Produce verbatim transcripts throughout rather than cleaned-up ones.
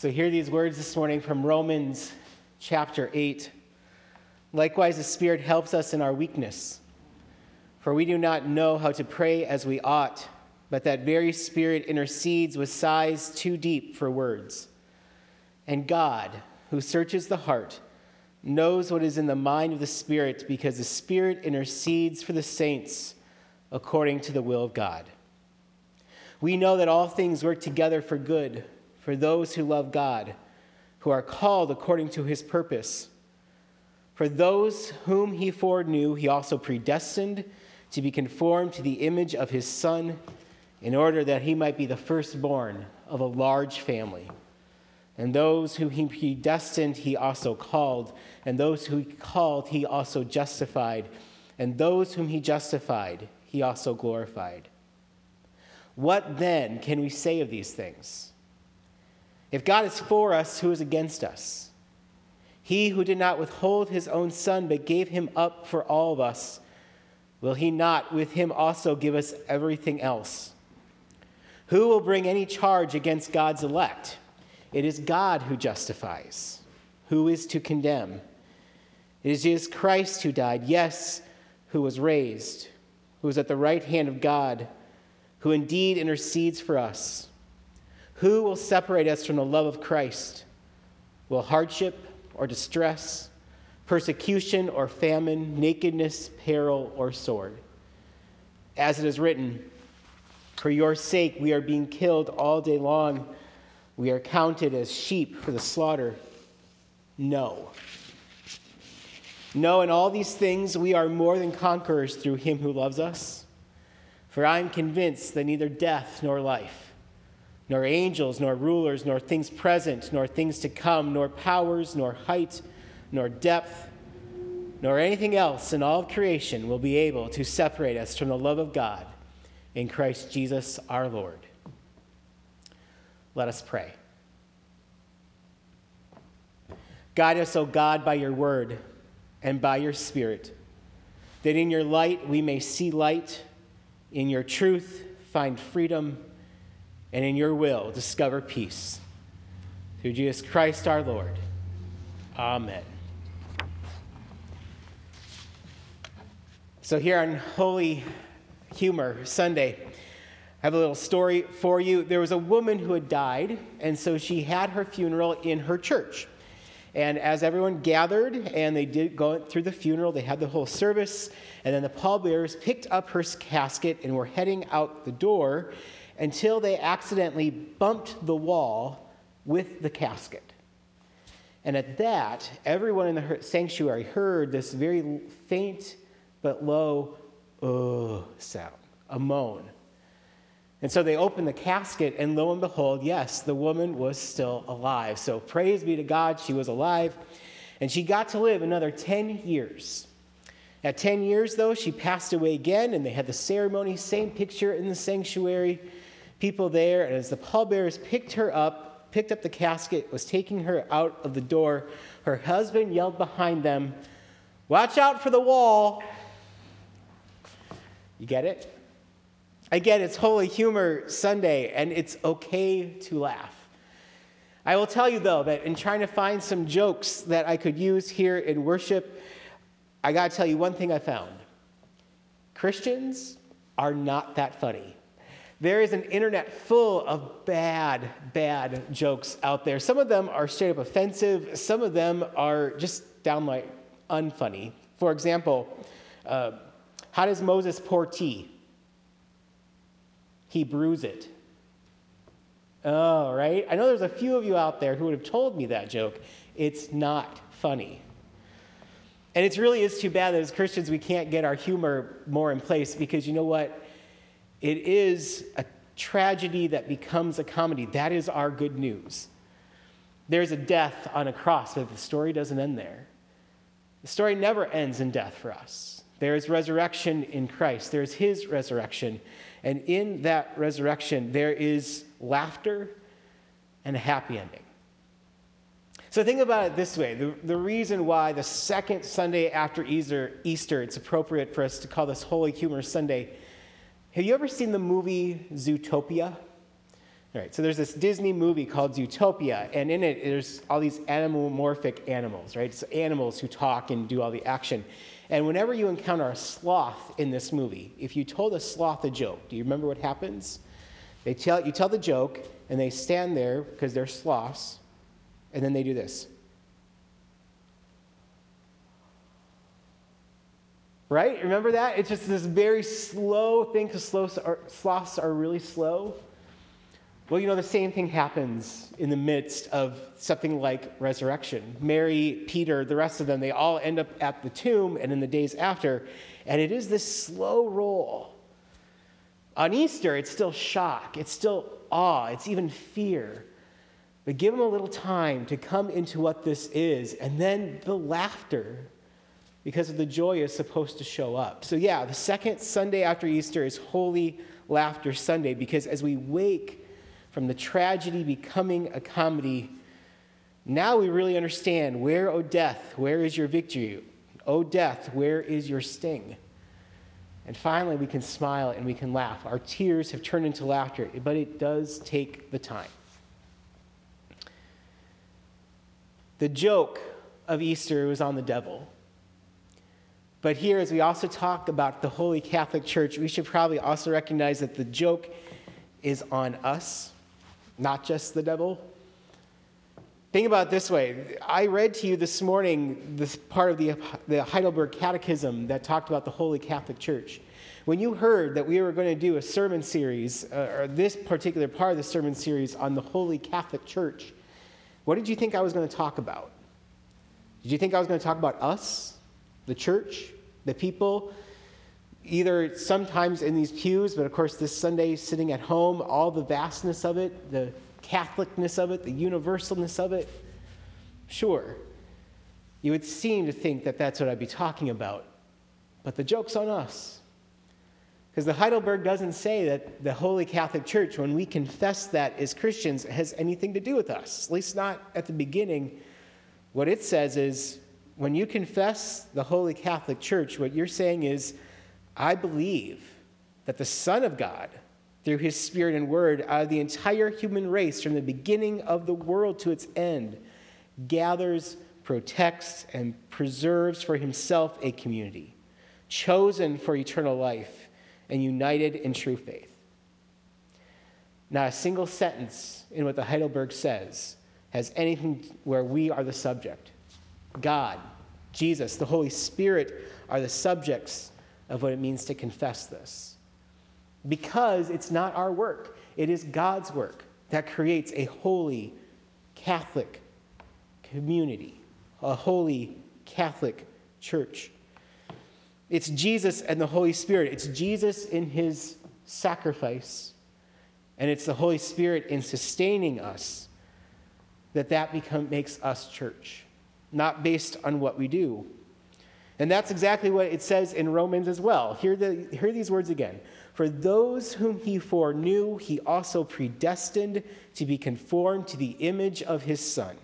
So hear these words this morning from Romans chapter eight. Likewise, the Spirit helps us in our weakness, for we do not know how to pray as we ought, but that very Spirit intercedes with sighs too deep for words. And God, who searches the heart, knows what is in the mind of the Spirit, because the Spirit intercedes for the saints according to the will of God. We know that all things work together for good for those who love God, who are called according to his purpose. For those whom he foreknew, he also predestined to be conformed to the image of his Son, in order that he might be the firstborn of a large family. And those who he predestined, he also called. And those who he called, he also justified. And those whom he justified, he also glorified. What then can we say of these things? If God is for us, who is against us? He who did not withhold his own Son, but gave him up for all of us, will he not with him also give us everything else? Who will bring any charge against God's elect? It is God who justifies. Who is to condemn? It is Jesus Christ who died, yes, who was raised, who is at the right hand of God, who indeed intercedes for us. Who will separate us from the love of Christ? Will hardship or distress, persecution or famine, nakedness, peril, or sword? As it is written, for your sake we are being killed all day long. We are counted as sheep for the slaughter. No. No, in all these things we are more than conquerors through him who loves us. For I am convinced that neither death nor life, nor angels, nor rulers, nor things present, nor things to come, nor powers, nor height, nor depth, nor anything else in all of creation will be able to separate us from the love of God in Christ Jesus our Lord. Let us pray. Guide us, O God, by your word and by your Spirit, that in your light we may see light, in your truth find freedom, and in your will discover peace. Through Jesus Christ our Lord. Amen. So here on Holy Humor Sunday, I have a little story for you. There was a woman who had died, and so she had her funeral in her church. And as everyone gathered and they did go through the funeral, they had the whole service, and then the pallbearers picked up her casket and were heading out the door until they accidentally bumped the wall with the casket. And at that, everyone in the sanctuary heard this very faint but low "oh" sound, a moan. And so they opened the casket, and lo and behold, yes, the woman was still alive. So praise be to God, she was alive. And she got to live another ten years. At ten years, though, she passed away again, and they had the ceremony, same picture in the sanctuary, people there. And as the pallbearers picked her up, picked up the casket, was taking her out of the door, her husband yelled behind them, "Watch out for the wall." You get it? Again, it's Holy Humor Sunday, and it's okay to laugh. I will tell you, though, that in trying to find some jokes that I could use here in worship, I got to tell you one thing I found. Christians are not that funny. There is an internet full of bad, bad jokes out there. Some of them are straight up offensive. Some of them are just downright unfunny. For example, uh, how does Moses pour tea? He brews it. Oh, right? I know there's a few of you out there who would have told me that joke. It's not funny. And it really is too bad that as Christians we can't get our humor more in place, because you know what? It is a tragedy that becomes a comedy. That is our good news. There's a death on a cross, but the story doesn't end there. The story never ends in death for us. There is resurrection in Christ. There is his resurrection. And in that resurrection, there is laughter and a happy ending. So think about it this way. The, the reason why the second Sunday after Easter, Easter, it's appropriate for us to call this Holy Humor Sunday. Have you ever seen the movie Zootopia? All right, so there's this Disney movie called Zootopia, and in it there's all these anamorphic animals, right? It's animals who talk and do all the action. And whenever you encounter a sloth in this movie, if you told a sloth a joke, do you remember what happens? They tell, you tell the joke, and they stand there because they're sloths, and then they do this. Right? Remember that? It's just this very slow thing because sloths are, sloths are really slow. Well, you know, the same thing happens in the midst of something like resurrection. Mary, Peter, the rest of them, they all end up at the tomb and in the days after, and it is this slow roll. On Easter, it's still shock, it's still awe, it's even fear. But give them a little time to come into what this is, and then the laughter, because of the joy is supposed to show up. So yeah, the second Sunday after Easter is Holy Laughter Sunday, because as we wake from the tragedy becoming a comedy, now we really understand where, O death, where is your victory? O death, where is your sting? And finally, we can smile and we can laugh. Our tears have turned into laughter, but it does take the time. The joke of Easter was on the devil. But here, as we also talk about the Holy Catholic Church, we should probably also recognize that the joke is on us, not just the devil. Think about it this way. I read to you this morning this part of the, the Heidelberg Catechism that talked about the Holy Catholic Church. When you heard that we were going to do a sermon series, uh, or this particular part of the sermon series on the Holy Catholic Church, what did you think I was going to talk about? Did you think I was going to talk about us, the church, the people? Either sometimes in these pews, but of course this Sunday sitting at home, all the vastness of it, the Catholicness of it, the universalness of it. Sure, you would seem to think that that's what I'd be talking about, but the joke's on us. Because the Heidelberg doesn't say that the Holy Catholic Church, when we confess that as Christians, has anything to do with us, at least not at the beginning. What it says is, when you confess the Holy Catholic Church, what you're saying is, I believe that the Son of God, through his Spirit and Word, out of the entire human race, from the beginning of the world to its end, gathers, protects, and preserves for himself a community, chosen for eternal life and united in true faith. Not a single sentence in what the Heidelberg says has anything where we are the subject. God, Jesus, the Holy Spirit are the subjects of what it means to confess this. Because it's not our work, it is God's work that creates a holy Catholic community, a holy Catholic church. It's Jesus and the Holy Spirit. It's Jesus in his sacrifice, and it's the Holy Spirit in sustaining us that that become, makes us church, not based on what we do. And that's exactly what it says in Romans as well. Hear, the, hear these words again. For those whom he foreknew, he also predestined to be conformed to the image of his Son,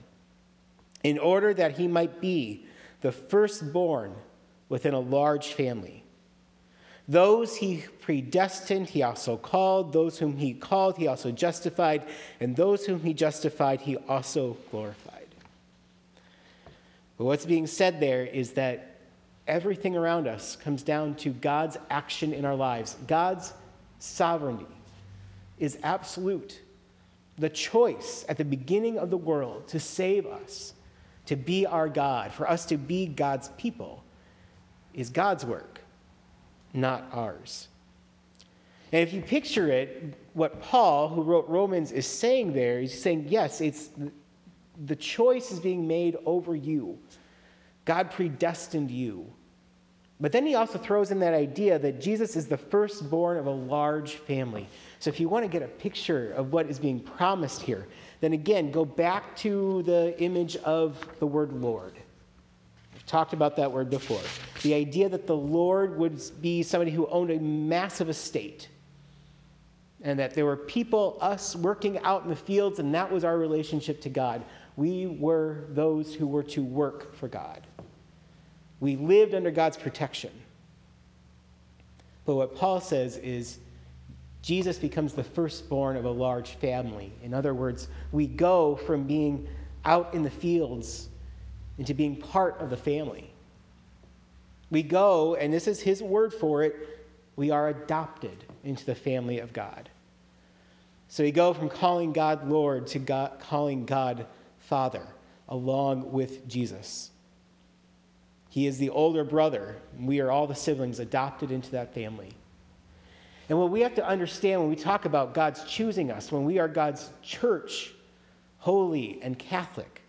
in order that he might be the firstborn within a large family. Those he predestined, he also called. Those whom he called, he also justified. And those whom he justified, he also glorified. But what's being said there is that everything around us comes down to God's action in our lives. God's sovereignty is absolute. The choice at the beginning of the world to save us, to be our God, for us to be God's people, is God's work, not ours. And if you picture it, what Paul, who wrote Romans, is saying there, he's saying, yes, it's the choice is being made over you. God predestined you. But then he also throws in that idea that Jesus is the firstborn of a large family. So if you want to get a picture of what is being promised here, then again, go back to the image of the word Lord. We've talked about that word before. The idea that the Lord would be somebody who owned a massive estate, and that there were people, us, working out in the fields, and that was our relationship to God. We were those who were to work for God. We lived under God's protection. But what Paul says is Jesus becomes the firstborn of a large family. In other words, we go from being out in the fields into being part of the family. We go, and this is his word for it, we are adopted into the family of God. So we go from calling God Lord to God, calling God Father, along with Jesus. He is the older brother. We are all the siblings adopted into that family. And what we have to understand when we talk about God's choosing us, when we are God's church, holy and Catholic,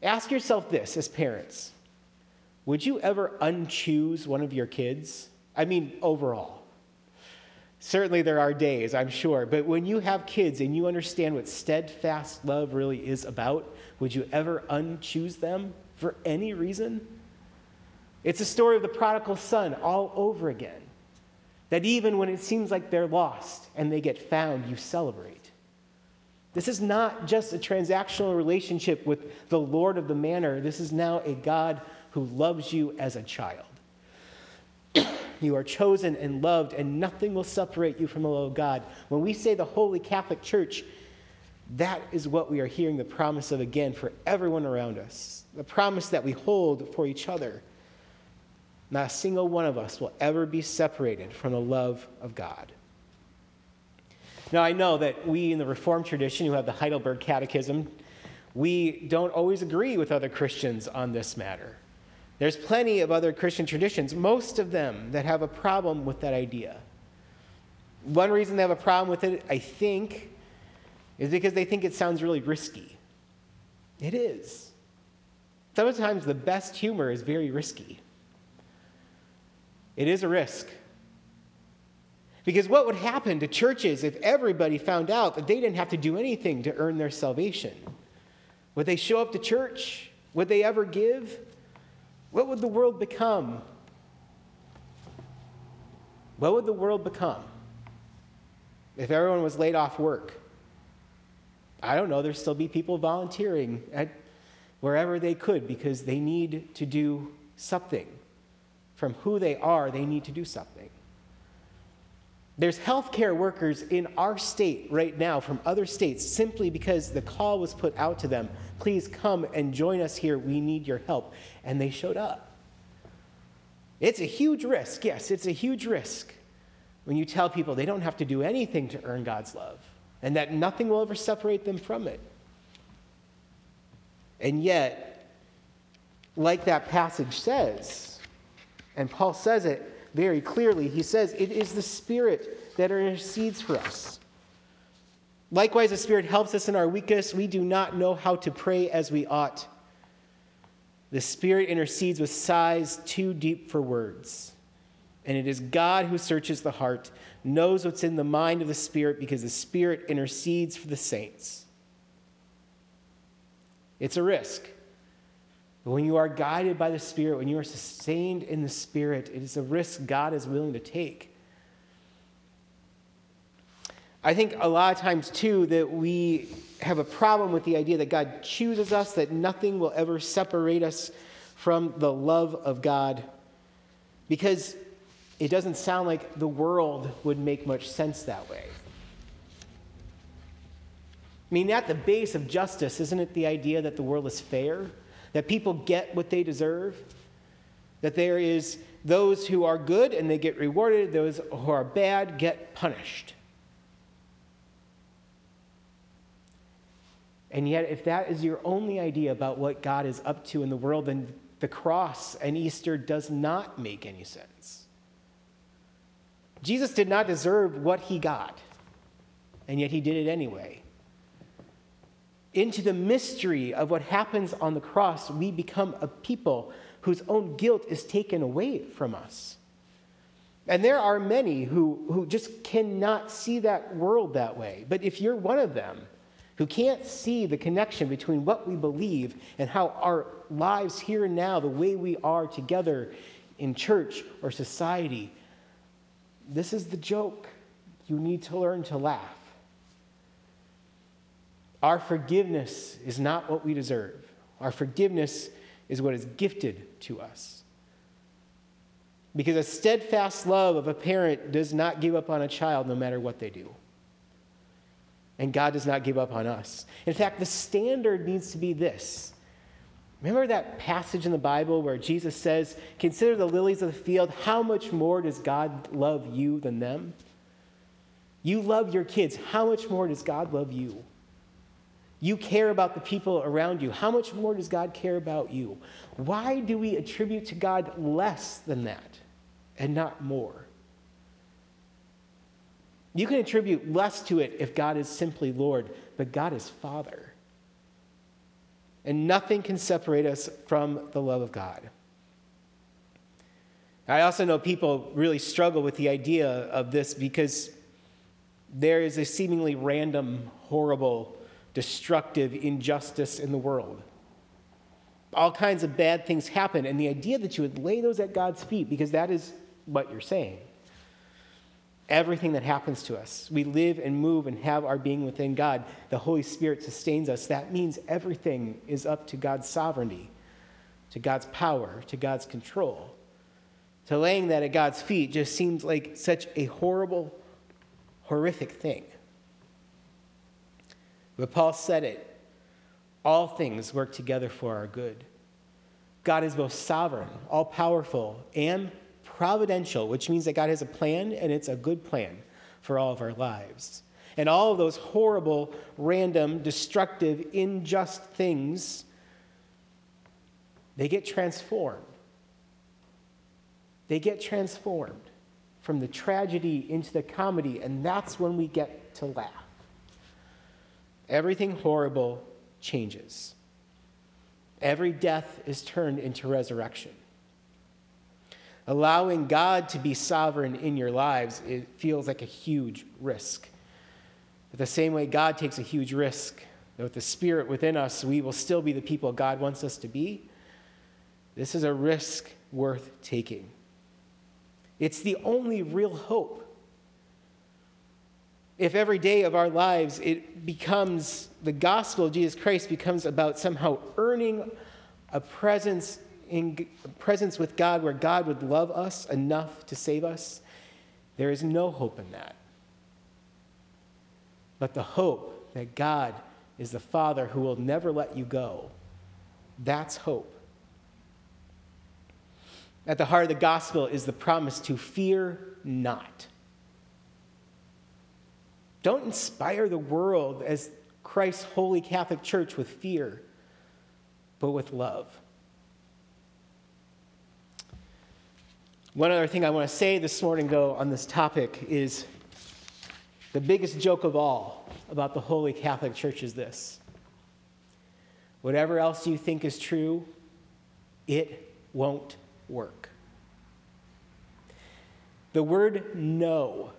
ask yourself this as parents. Would you ever unchoose one of your kids? I mean, overall. Certainly there are days, I'm sure, but when you have kids and you understand what steadfast love really is about, would you ever unchoose them for any reason? It's the story of the prodigal son all over again, that even when it seems like they're lost and they get found, you celebrate. This is not just a transactional relationship with the Lord of the Manor. This is now a God who loves you as a child. You are chosen and loved, and nothing will separate you from the love of God. When we say the Holy Catholic Church, that is what we are hearing the promise of again for everyone around us, the promise that we hold for each other. Not a single one of us will ever be separated from the love of God. Now, I know that we in the Reformed tradition who have the Heidelberg Catechism, we don't always agree with other Christians on this matter. There's plenty of other Christian traditions, most of them, that have a problem with that idea. One reason they have a problem with it, I think, is because they think it sounds really risky. It is. Sometimes the best humor is very risky. It is a risk. Because what would happen to churches if everybody found out that they didn't have to do anything to earn their salvation? Would they show up to church? Would they ever give? What would the world become? What would the world become if everyone was laid off work? I don't know. There'd still be people volunteering at wherever they could because they need to do something. From who they are, they need to do something. There's healthcare workers in our state right now from other states simply because the call was put out to them. Please come and join us here. We need your help. And they showed up. It's a huge risk. Yes, it's a huge risk when you tell people they don't have to do anything to earn God's love and that nothing will ever separate them from it. And yet, like that passage says, and Paul says it, very clearly, he says, it is the Spirit that intercedes for us. Likewise, the Spirit helps us in our weakness. We do not know how to pray as we ought. The Spirit intercedes with sighs too deep for words. And it is God who searches the heart, knows what's in the mind of the Spirit, because the Spirit intercedes for the saints. It's a risk. But when you are guided by the Spirit, when you are sustained in the Spirit, it is a risk God is willing to take. I think a lot of times, too, that we have a problem with the idea that God chooses us, that nothing will ever separate us from the love of God, because it doesn't sound like the world would make much sense that way. I mean, at the base of justice, isn't it the idea that the world is fair? That people get what they deserve, that there is those who are good and they get rewarded, those who are bad get punished. And yet, if that is your only idea about what God is up to in the world, then the cross and Easter does not make any sense. Jesus did not deserve what he got, and yet he did it anyway. Into the mystery of what happens on the cross, we become a people whose own guilt is taken away from us. And there are many who, who just cannot see that world that way. But if you're one of them who can't see the connection between what we believe and how our lives here and now, the way we are together in church or society, this is the joke. You need to learn to laugh. Our forgiveness is not what we deserve. Our forgiveness is what is gifted to us. Because a steadfast love of a parent does not give up on a child no matter what they do. And God does not give up on us. In fact, the standard needs to be this. Remember that passage in the Bible where Jesus says, "Consider the lilies of the field, how much more does God love you than them?" You love your kids. How much more does God love you? You care about the people around you. How much more does God care about you? Why do we attribute to God less than that and not more? You can attribute less to it if God is simply Lord, but God is Father. And nothing can separate us from the love of God. I also know people really struggle with the idea of this because there is a seemingly random, horrible, destructive injustice in the world. All kinds of bad things happen, and the idea that you would lay those at God's feet, because that is what you're saying. Everything that happens to us, we live and move and have our being within God. The Holy Spirit sustains us. That means everything is up to God's sovereignty, to God's power, to God's control. To laying that at God's feet just seems like such a horrible, horrific thing. But Paul said it, all things work together for our good. God is both sovereign, all-powerful, and providential, which means that God has a plan, and it's a good plan for all of our lives. And all of those horrible, random, destructive, unjust things, they get transformed. They get transformed from the tragedy into the comedy, and that's when we get to laugh. Everything horrible changes. Every death is turned into resurrection. Allowing God to be sovereign in your lives, it feels like a huge risk. But the same way God takes a huge risk, that with the Spirit within us, we will still be the people God wants us to be, this is a risk worth taking. It's the only real hope. If every day of our lives it becomes, the gospel of Jesus Christ becomes about somehow earning a presence in a presence with God where God would love us enough to save us, there is no hope in that. But the hope that God is the Father who will never let you go, that's hope. At the heart of the gospel is the promise to fear not. Don't inspire the world as Christ's holy Catholic Church with fear, but with love. One other thing I want to say this morning, though, on this topic is the biggest joke of all about the holy Catholic Church is this. Whatever else you think is true, it won't work. The word no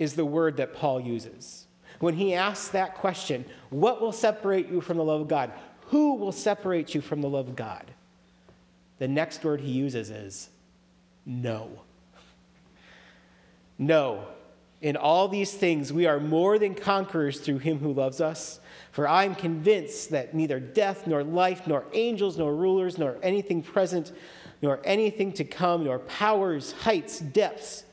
is the word that Paul uses. When he asks that question, what will separate you from the love of God? Who will separate you from the love of God? The next word he uses is no. No. In all these things, we are more than conquerors through him who loves us. For I am convinced that neither death, nor life, nor angels, nor rulers, nor anything present, nor anything to come, nor powers, heights, depths,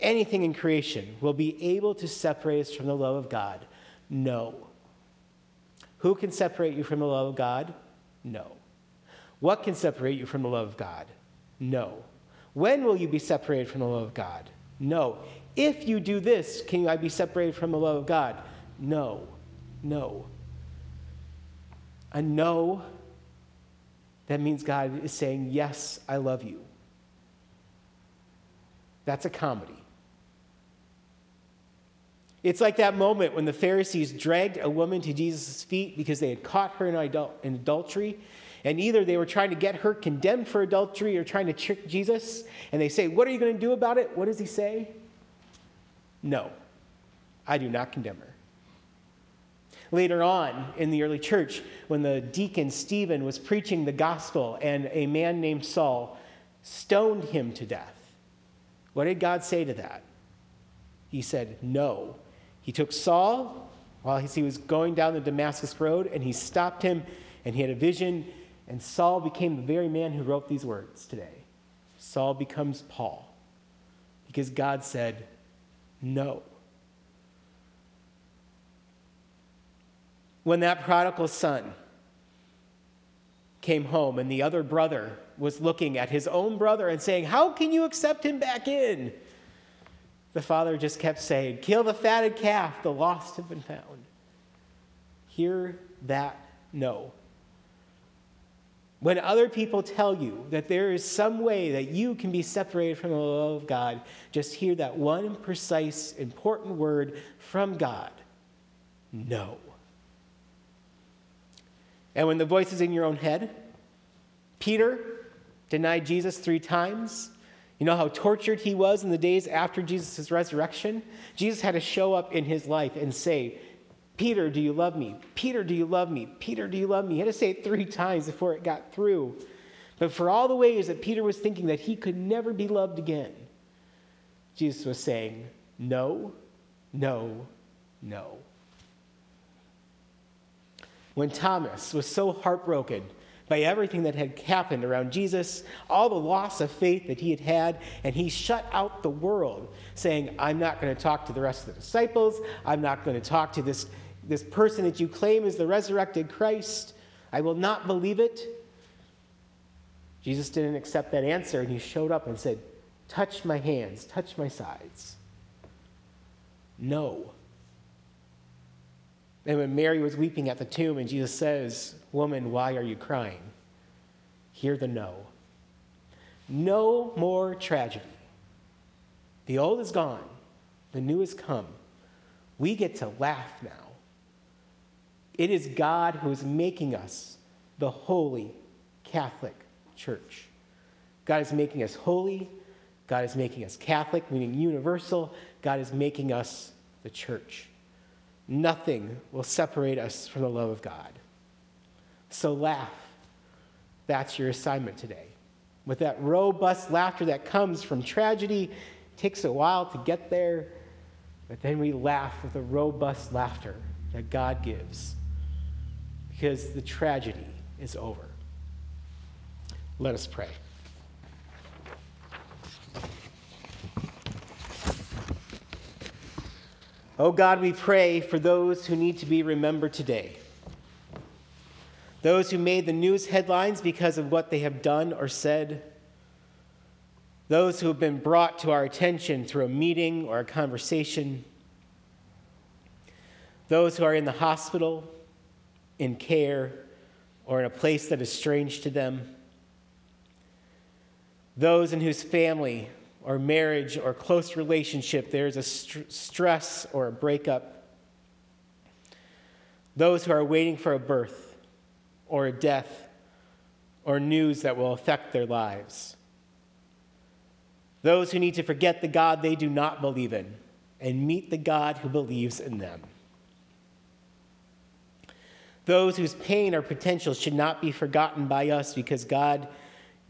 anything in creation will be able to separate us from the love of God. No. Who can separate you from the love of God? No. What can separate you from the love of God? No. When will you be separated from the love of God? No. If you do this, can I be separated from the love of God? No. No. A no, that means God is saying, yes, I love you. That's a comedy. It's like that moment when the Pharisees dragged a woman to Jesus' feet because they had caught her in, adul- in adultery, and either they were trying to get her condemned for adultery or trying to trick Jesus, and they say, what are you going to do about it? What does he say? No, I do not condemn her. Later on in the early church, when the deacon Stephen was preaching the gospel and a man named Saul stoned him to death, what did God say to that? He said, no. He took Saul while he was going down the Damascus road, and he stopped him, and he had a vision, and Saul became the very man who wrote these words today. Saul becomes Paul because God said no. When that prodigal son came home and the other brother was looking at his own brother and saying, "How can you accept him back in?" The father just kept saying, "Kill the fatted calf, the lost have been found." Hear that no. When other people tell you that there is some way that you can be separated from the love of God, just hear that one precise, important word from God: no. And when the voice is in your own head, Peter denied Jesus three times. You know how tortured he was in the days after Jesus' resurrection? Jesus had to show up in his life and say, "Peter, do you love me? Peter, do you love me? Peter, do you love me?" He had to say it three times before it got through. But for all the ways that Peter was thinking that he could never be loved again, Jesus was saying, "No, no, no." When Thomas was so heartbroken by everything that had happened around Jesus, all the loss of faith that he had had, and he shut out the world, saying, "I'm not going to talk to the rest of the disciples. I'm not going to talk to this, this person that you claim is the resurrected Christ. I will not believe it." Jesus didn't accept that answer, and he showed up and said, "Touch my hands, touch my sides." No. And when Mary was weeping at the tomb and Jesus says, "Woman, why are you crying?" Hear the no. No more tragedy. The old is gone. The new has come. We get to laugh now. It is God who is making us the holy Catholic Church. God is making us holy. God is making us Catholic, meaning universal. God is making us the church. Nothing will separate us from the love of God. So laugh. That's your assignment today. With that robust laughter that comes from tragedy, it takes a while to get there, but then we laugh with the robust laughter that God gives because the tragedy is over. Let us pray. Oh God, we pray for those who need to be remembered today. Those who made the news headlines because of what they have done or said. Those who have been brought to our attention through a meeting or a conversation. Those who are in the hospital, in care, or in a place that is strange to them. Those in whose family or marriage or close relationship, there's a st- stress or a breakup. Those who are waiting for a birth or a death or news that will affect their lives. Those who need to forget the God they do not believe in and meet the God who believes in them. Those whose pain or potential should not be forgotten by us because, God,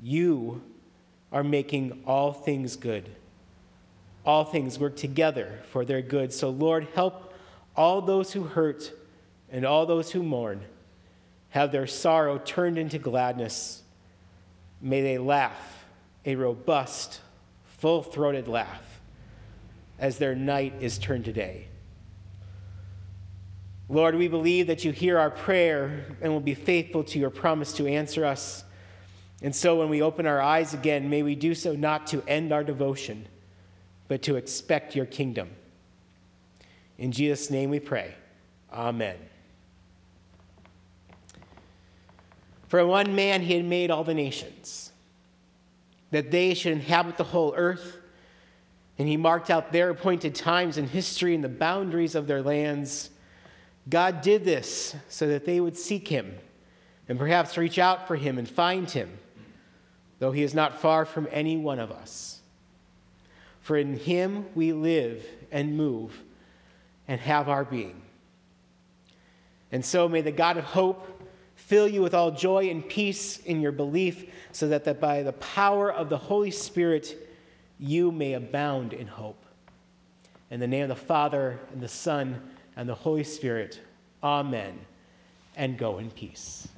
you are making all things good. All things work together for their good. So, Lord, help all those who hurt and all those who mourn have their sorrow turned into gladness. May they laugh a robust, full-throated laugh as their night is turned to day. Lord, we believe that you hear our prayer and will be faithful to your promise to answer us. And so when we open our eyes again, may we do so not to end our devotion, but to expect your kingdom. In Jesus' name we pray. Amen. For one man he had made all the nations, that they should inhabit the whole earth, and he marked out their appointed times in history and the boundaries of their lands. God did this so that they would seek him and perhaps reach out for him and find him, though he is not far from any one of us. For in him we live and move and have our being. And so may the God of hope fill you with all joy and peace in your belief, so that, that by the power of the Holy Spirit you may abound in hope. In the name of the Father, and the Son, and the Holy Spirit, amen. And go in peace.